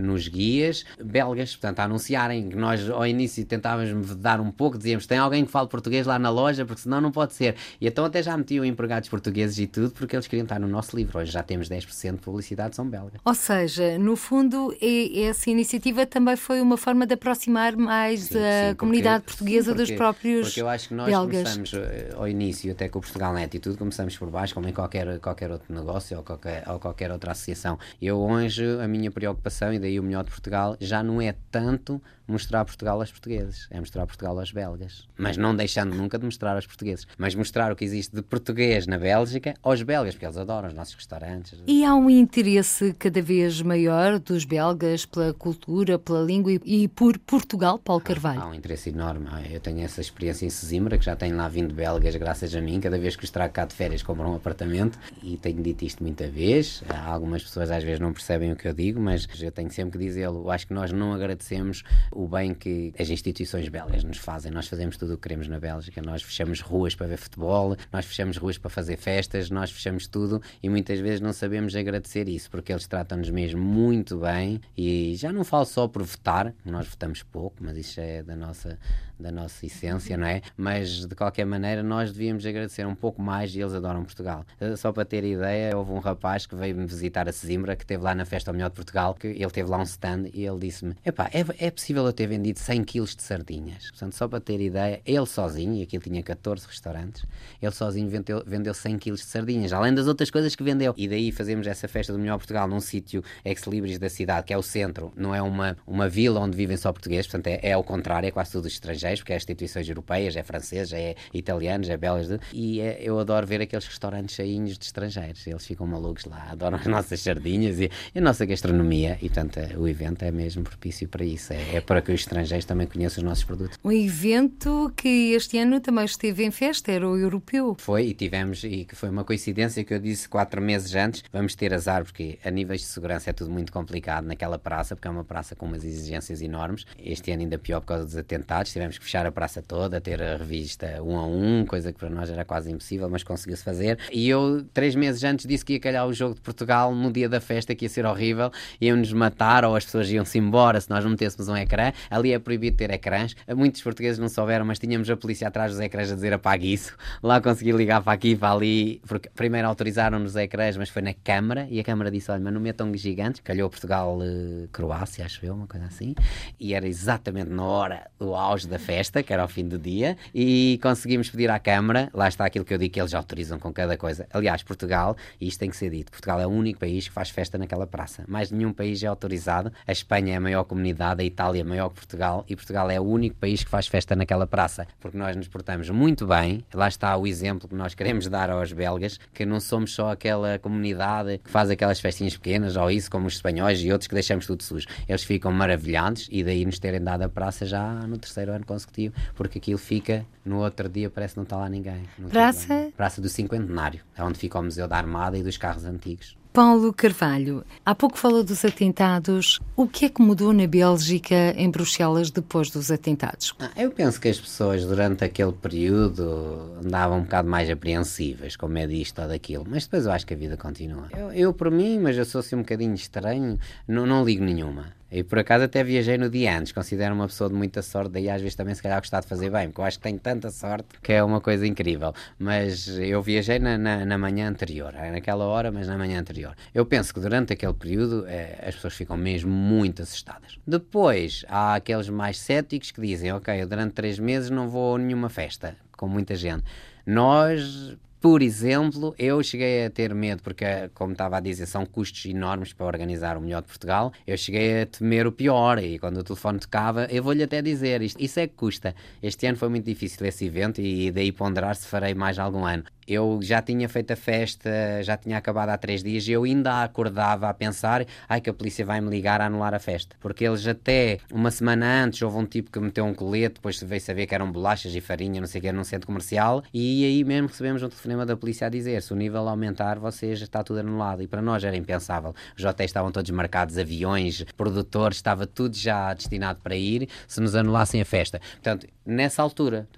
nos guias belgas, portanto, a anunciarem que nós ao início tentávamos vedar um pouco, dizíamos, tem alguém que fala português lá na loja, porque senão não pode ser. E então até já metiam empregados portugueses e tudo, porque eles queriam estar no nosso livro. Hoje já temos 10% de publicidade, são belgas. Ou seja, no fundo, essa iniciativa também foi uma forma de aproximar mais a comunidade portuguesa dos próprios belgas. Porque eu acho que nós começamos ao início, até com o Portugalnet e tudo, começamos por baixo, como em qualquer outro negócio ou qualquer outra associação. Eu hoje, a minha preocupação, e daí o melhor de Portugal, já não é tanto mostrar Portugal aos portugueses, é mostrar Portugal aos belgas. Mas não deixando nunca de mostrar aos portugueses, mas mostrar o que existe de português na Bélgica aos belgas, porque eles adoram os nossos restaurantes. E há um interesse cada vez maior dos belgas pela cultura, pela língua e por Portugal, Paulo Carvalho? Há um interesse enorme. Eu tenho essa experiência em Sesimbra, que já tenho lá vindo belgas graças a mim, cada vez que os trago cá de férias compram um apartamento, e tenho dito isto muita vez, algumas pessoas às vezes não percebem o que eu digo, mas eu tenho sempre que dizê-lo, acho que nós não agradecemos o bem que as instituições belgas nos fazem. Nós fazemos tudo o que queremos na Bélgica, nós fechamos ruas para ver futebol, nós fechamos ruas para fazer festas, nós fechamos tudo, e muitas vezes não sabemos agradecer isso, porque eles tratam-nos mesmo muito bem. E já não falo só por votar, nós votamos pouco, mas isso é da nossa essência, não é? Mas de qualquer maneira nós devíamos agradecer um pouco mais, e eles adoram Portugal. Só para ter ideia, houve um rapaz que veio-me visitar a Sesimbra, que esteve lá na festa ao Melhor de Portugal, que ele teve lá um stand, e ele disse-me, epá, é possível eu ter vendido 100 quilos de sardinhas? Portanto, só para ter ideia, ele sozinho, e aquilo tinha 14 restaurantes, ele sozinho vendeu 100 quilos de sardinhas, além das outras coisas que vendeu. E daí fazemos essa festa do Melhor Portugal num sítio ex-libris da cidade, que é o centro, não é uma vila onde vivem só portugueses, portanto é ao contrário, é quase tudo estrangeiro. locais, porque há instituições europeias, é francesa, é italianos, é belgas, e eu adoro ver aqueles restaurantes cheinhos de estrangeiros, eles ficam malucos lá, adoram as nossas sardinhas e a nossa gastronomia, e portanto o evento é mesmo propício para isso, é para que os estrangeiros também conheçam os nossos produtos. Um evento que este ano também esteve em festa, era o europeu. Foi, e tivemos, e que foi uma coincidência que eu disse 4 meses antes, vamos ter azar, porque a níveis de segurança é tudo muito complicado naquela praça, porque é uma praça com umas exigências enormes, este ano ainda pior por causa dos atentados, tivemos que fechar a praça toda, ter a revista 1 a 1, coisa que para nós era quase impossível, mas conseguiu-se fazer, e eu 3 meses antes disse que ia calhar o jogo de Portugal no dia da festa, que ia ser horrível, iam-nos matar ou as pessoas iam-se embora se nós não metêssemos um ecrã, ali é proibido ter ecrãs, muitos portugueses não souberam, mas tínhamos a polícia atrás dos ecrãs a dizer apague isso, lá consegui ligar para aqui, para ali, porque primeiro autorizaram-nos ecrãs, mas foi na Câmara, e a Câmara disse, olha, mas não metam gigantes, calhou Portugal, Croácia, acho eu, uma coisa assim, e era exatamente na hora do auge da festa, que era ao fim do dia, e conseguimos pedir à Câmara, lá está aquilo que eu digo, que eles autorizam com cada coisa, aliás, Portugal, e isto tem que ser dito, Portugal é o único país que faz festa naquela praça, mais nenhum país é autorizado, a Espanha é a maior comunidade, a Itália é maior que Portugal, e Portugal é o único país que faz festa naquela praça, porque nós nos portamos muito bem, lá está o exemplo que nós queremos dar aos belgas, que não somos só aquela comunidade que faz aquelas festinhas pequenas, ou isso, como os espanhóis e outros que deixamos tudo sujo, eles ficam maravilhados, e daí nos terem dado a praça já no 3º ano consecutivo, porque aquilo fica, no outro dia parece que não está lá ninguém. Praça? Praça do Cinquentenário, é onde fica o Museu da Armada e dos carros antigos. Paulo Carvalho, há pouco falou dos atentados. O que é que mudou na Bélgica, em Bruxelas, depois dos atentados? Eu penso que as pessoas, durante aquele período, andavam um bocado mais apreensivas, com medo disto ou daquilo. Mas depois eu acho que a vida continua. Eu por mim, mas eu sou assim um bocadinho estranho, não ligo nenhuma. E por acaso até viajei no dia antes, considero uma pessoa de muita sorte, daí às vezes também se calhar gostar de fazer bem, porque eu acho que tenho tanta sorte que é uma coisa incrível, mas eu viajei na manhã anterior, naquela hora, mas na manhã anterior. Eu penso que durante aquele período as pessoas ficam mesmo muito assustadas. Depois há aqueles mais céticos que dizem, ok, eu durante 3 meses não vou a nenhuma festa, com muita gente. Nós... Por exemplo, eu cheguei a ter medo, porque, como estava a dizer, são custos enormes para organizar o Melhor de Portugal. Eu cheguei a temer o pior, e quando o telefone tocava, eu vou-lhe até dizer, isso é que custa. Este ano foi muito difícil esse evento, e daí ponderar se farei mais algum ano. Eu já tinha feito a festa, já tinha acabado há 3 dias, e eu ainda acordava a pensar, ai que a polícia vai-me ligar a anular a festa, porque eles até uma semana antes, houve um tipo que meteu um colete, depois veio saber que eram bolachas e farinha, não sei o que, era num centro comercial, e aí mesmo recebemos um telefonema da polícia a dizer, se o nível aumentar, você já está tudo anulado, e para nós era impensável, os hotéis estavam todos marcados, aviões, produtores, estava tudo já destinado para ir, se nos anulassem a festa. Portanto, nessa altura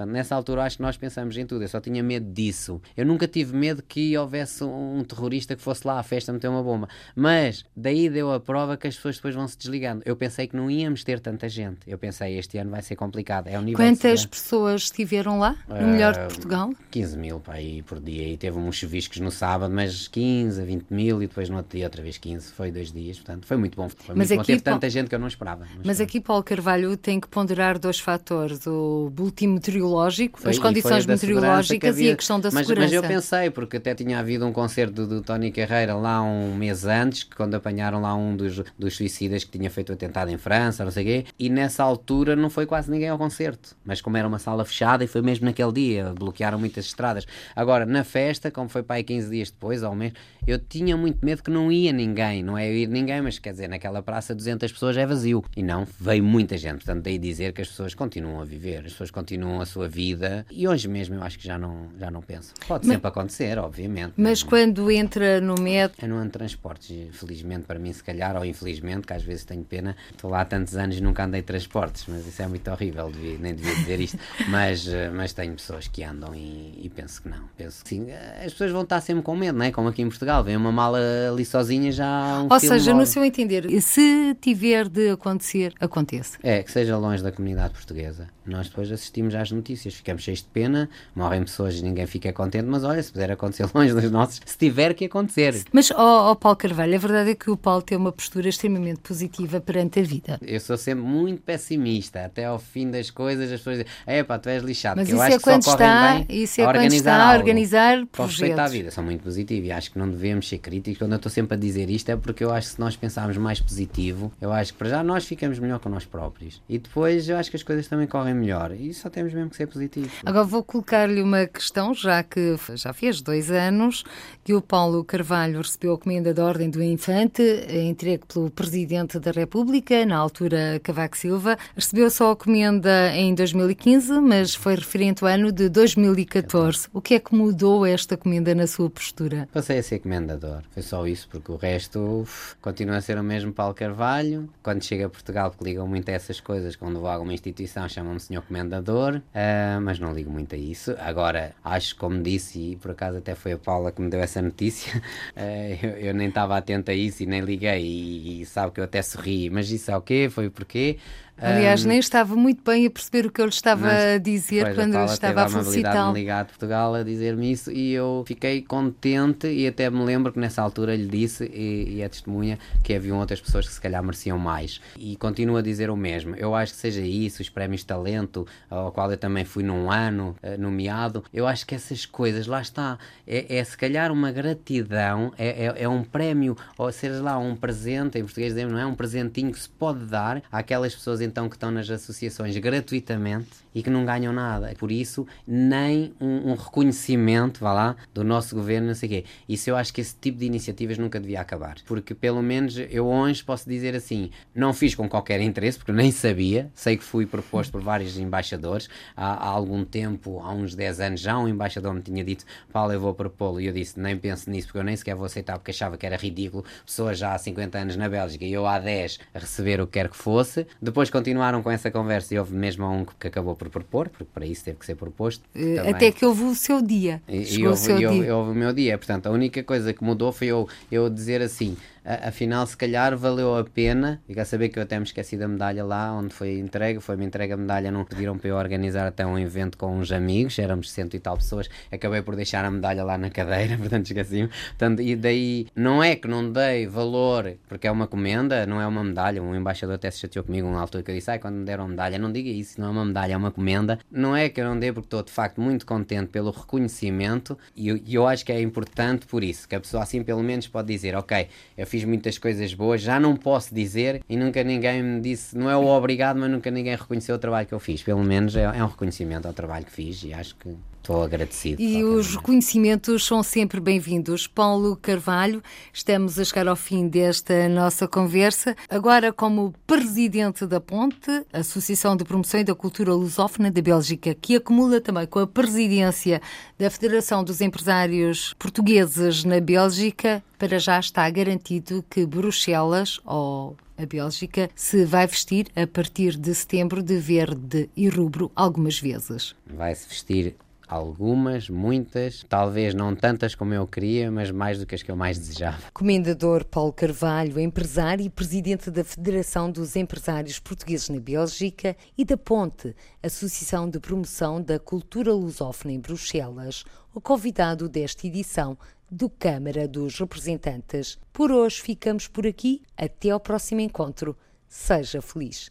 acho que nós pensamos em tudo, eu só tinha medo disso. Eu nunca tive medo que houvesse um terrorista que fosse lá à festa meter uma bomba. Mas daí deu a prova que as pessoas depois vão se desligando. Eu pensei que não íamos ter tanta gente. Eu pensei, este ano vai ser complicado. É um nível. Quantas pessoas estiveram lá, no Melhor de Portugal? 15 mil para aí por dia. E teve uns chuviscos no sábado, mas 15 a 20 mil. E depois no outro dia outra vez 15. Foi 2 dias, portanto, foi muito bom. Foi mas muito aqui, bom. Teve tanta gente que eu não esperava. Mas aqui, Paulo Carvalho, tem que ponderar 2 fatores. O boletim meteorológico, as condições meteorológicas e a questão da segurança. Mas eu pensei, porque até tinha havido um concerto do Tony Carreira lá um mês antes, que quando apanharam lá um dos suicidas que tinha feito o atentado em França, não sei o quê, e nessa altura não foi quase ninguém ao concerto. Mas como era uma sala fechada, e foi mesmo naquele dia, bloquearam muitas estradas. Agora, na festa, como foi para aí 15 dias depois, ao mês, eu tinha muito medo que não ia ninguém, não é eu ir ninguém, mas quer dizer, naquela praça 200 pessoas é vazio. E não, veio muita gente. Portanto, daí dizer que as pessoas continuam a viver, as pessoas continuam a sua vida, e hoje mesmo eu acho que já não penso. Pode sempre acontecer, obviamente. Mas quando entra no metro... Eu não ando de transportes, felizmente para mim, se calhar, ou infelizmente, que às vezes tenho pena, estou lá há tantos anos e nunca andei de transportes, mas isso é muito horrível, nem devia dizer isto, mas tenho pessoas que andam e penso que não. Penso que sim, as pessoas vão estar sempre com medo, não é? Como aqui em Portugal, vem uma mala ali sozinha já... Ou seja, no seu entender, se tiver de acontecer, aconteça. É, que seja longe da comunidade portuguesa. Nós depois assistimos às notícias, ficamos cheios de pena, morrem pessoas e ninguém fica contente. gente, mas olha, se puder acontecer longe dos nossos, se tiver que acontecer. Mas, Paulo Carvalho, a verdade é que o Paulo tem uma postura extremamente positiva perante a vida. Eu sou sempre muito pessimista, até ao fim das coisas as pessoas dizem, tu és lixado, mas eu acho que só correm bem isso é a organizar projetos. A vida, são muito positivos e acho que não devemos ser críticos. Quando eu estou sempre a dizer isto é porque eu acho que se nós pensarmos mais positivo, eu acho que para já nós ficamos melhor com nós próprios e depois eu acho que as coisas também correm melhor e só temos mesmo que ser positivo. Agora vou colocar-lhe uma questão, já que já fez 2 anos que o Paulo Carvalho recebeu a comenda da Ordem do Infante, entregue pelo Presidente da República, na altura Cavaco Silva. Recebeu só a comenda em 2015, mas foi referente ao ano de 2014. O que é que mudou esta comenda na sua postura? Passei a ser comendador, foi só isso, porque o resto continua a ser o mesmo Paulo Carvalho. Quando chego a Portugal, porque ligam muito a essas coisas, quando vou a alguma instituição chamam-me Senhor Comendador, mas não ligo muito a isso. Agora, acho, como disse, e por acaso até foi a Paula que me deu essa notícia, eu nem estava atento a isso e nem liguei, e sabe que eu até sorri, mas isso é o quê? Foi o porquê? Aliás, nem estava muito bem a perceber o que eu lhe estava a dizer quando eu estava a felicitar. Me ligar a Portugal a dizer-me isso e eu fiquei contente e até me lembro que nessa altura lhe disse, e é testemunha, que haviam outras pessoas que se calhar mereciam mais. E continuo a dizer o mesmo. Eu acho que seja isso, os prémios de talento, ao qual eu também fui num ano nomeado. Eu acho que essas coisas, lá está, é se calhar uma gratidão, é um prémio, ou seja lá, um presente, em português dizemos, não é? Um presentinho que se pode dar àquelas pessoas então que estão nas associações gratuitamente e que não ganham nada. Por isso, nem um reconhecimento, vá lá, do nosso governo, não sei o quê. Isso eu acho que esse tipo de iniciativas nunca devia acabar. Porque, pelo menos, eu hoje posso dizer assim, não fiz com qualquer interesse, porque nem sabia. Sei que fui proposto por vários embaixadores. Há algum tempo, há uns 10 anos, já um embaixador me tinha dito, Paulo, eu vou propô-lo. E eu disse, nem penso nisso, porque eu nem sequer vou aceitar, porque achava que era ridículo. Pessoas já há 50 anos na Bélgica e eu há 10 a receber o que quer que fosse. Depois continuaram com essa conversa e houve mesmo um que acabou por propor, porque para isso teve que ser proposto. Até que houve o seu dia. Houve o meu dia. Portanto, a única coisa que mudou foi eu dizer assim, afinal, se calhar valeu a pena. Fica a saber que eu até me esqueci da medalha lá onde foi entregue. Foi-me entregue a medalha, não pediram para eu organizar até um evento com uns amigos, éramos 100 e tal pessoas. Acabei por deixar a medalha lá na cadeira, portanto esqueci-me. Portanto, e daí não é que não dei valor, porque é uma comenda, não é uma medalha. Um embaixador até se chateou comigo, um alto, que eu disse, quando me deram medalha, não diga isso, não é uma medalha, é uma comenda. Não é que eu não dê, porque estou de facto muito contente pelo reconhecimento e eu acho que é importante por isso, que a pessoa assim pelo menos pode dizer, ok, eu fiz muitas coisas boas, já não posso dizer e nunca ninguém me disse, não é o obrigado, mas nunca ninguém reconheceu o trabalho que eu fiz. Pelo menos é um reconhecimento ao trabalho que fiz e acho que estou agradecido. E os reconhecimentos são sempre bem-vindos. Paulo Carvalho, estamos a chegar ao fim desta nossa conversa. Agora, como presidente da Ponte, Associação de Promoção e da Cultura Lusófona da Bélgica, que acumula também com a presidência da Federação dos Empresários Portugueses na Bélgica, para já está garantido que Bruxelas ou a Bélgica se vai vestir a partir de setembro de verde e rubro algumas vezes. Vai-se vestir algumas, muitas, talvez não tantas como eu queria, mas mais do que as que eu mais desejava. Comendador Paulo Carvalho, empresário e presidente da Federação dos Empresários Portugueses na Bélgica e da Ponte, Associação de Promoção da Cultura Lusófona em Bruxelas, o convidado desta edição do Câmara dos Representantes. Por hoje ficamos por aqui, até ao próximo encontro. Seja feliz.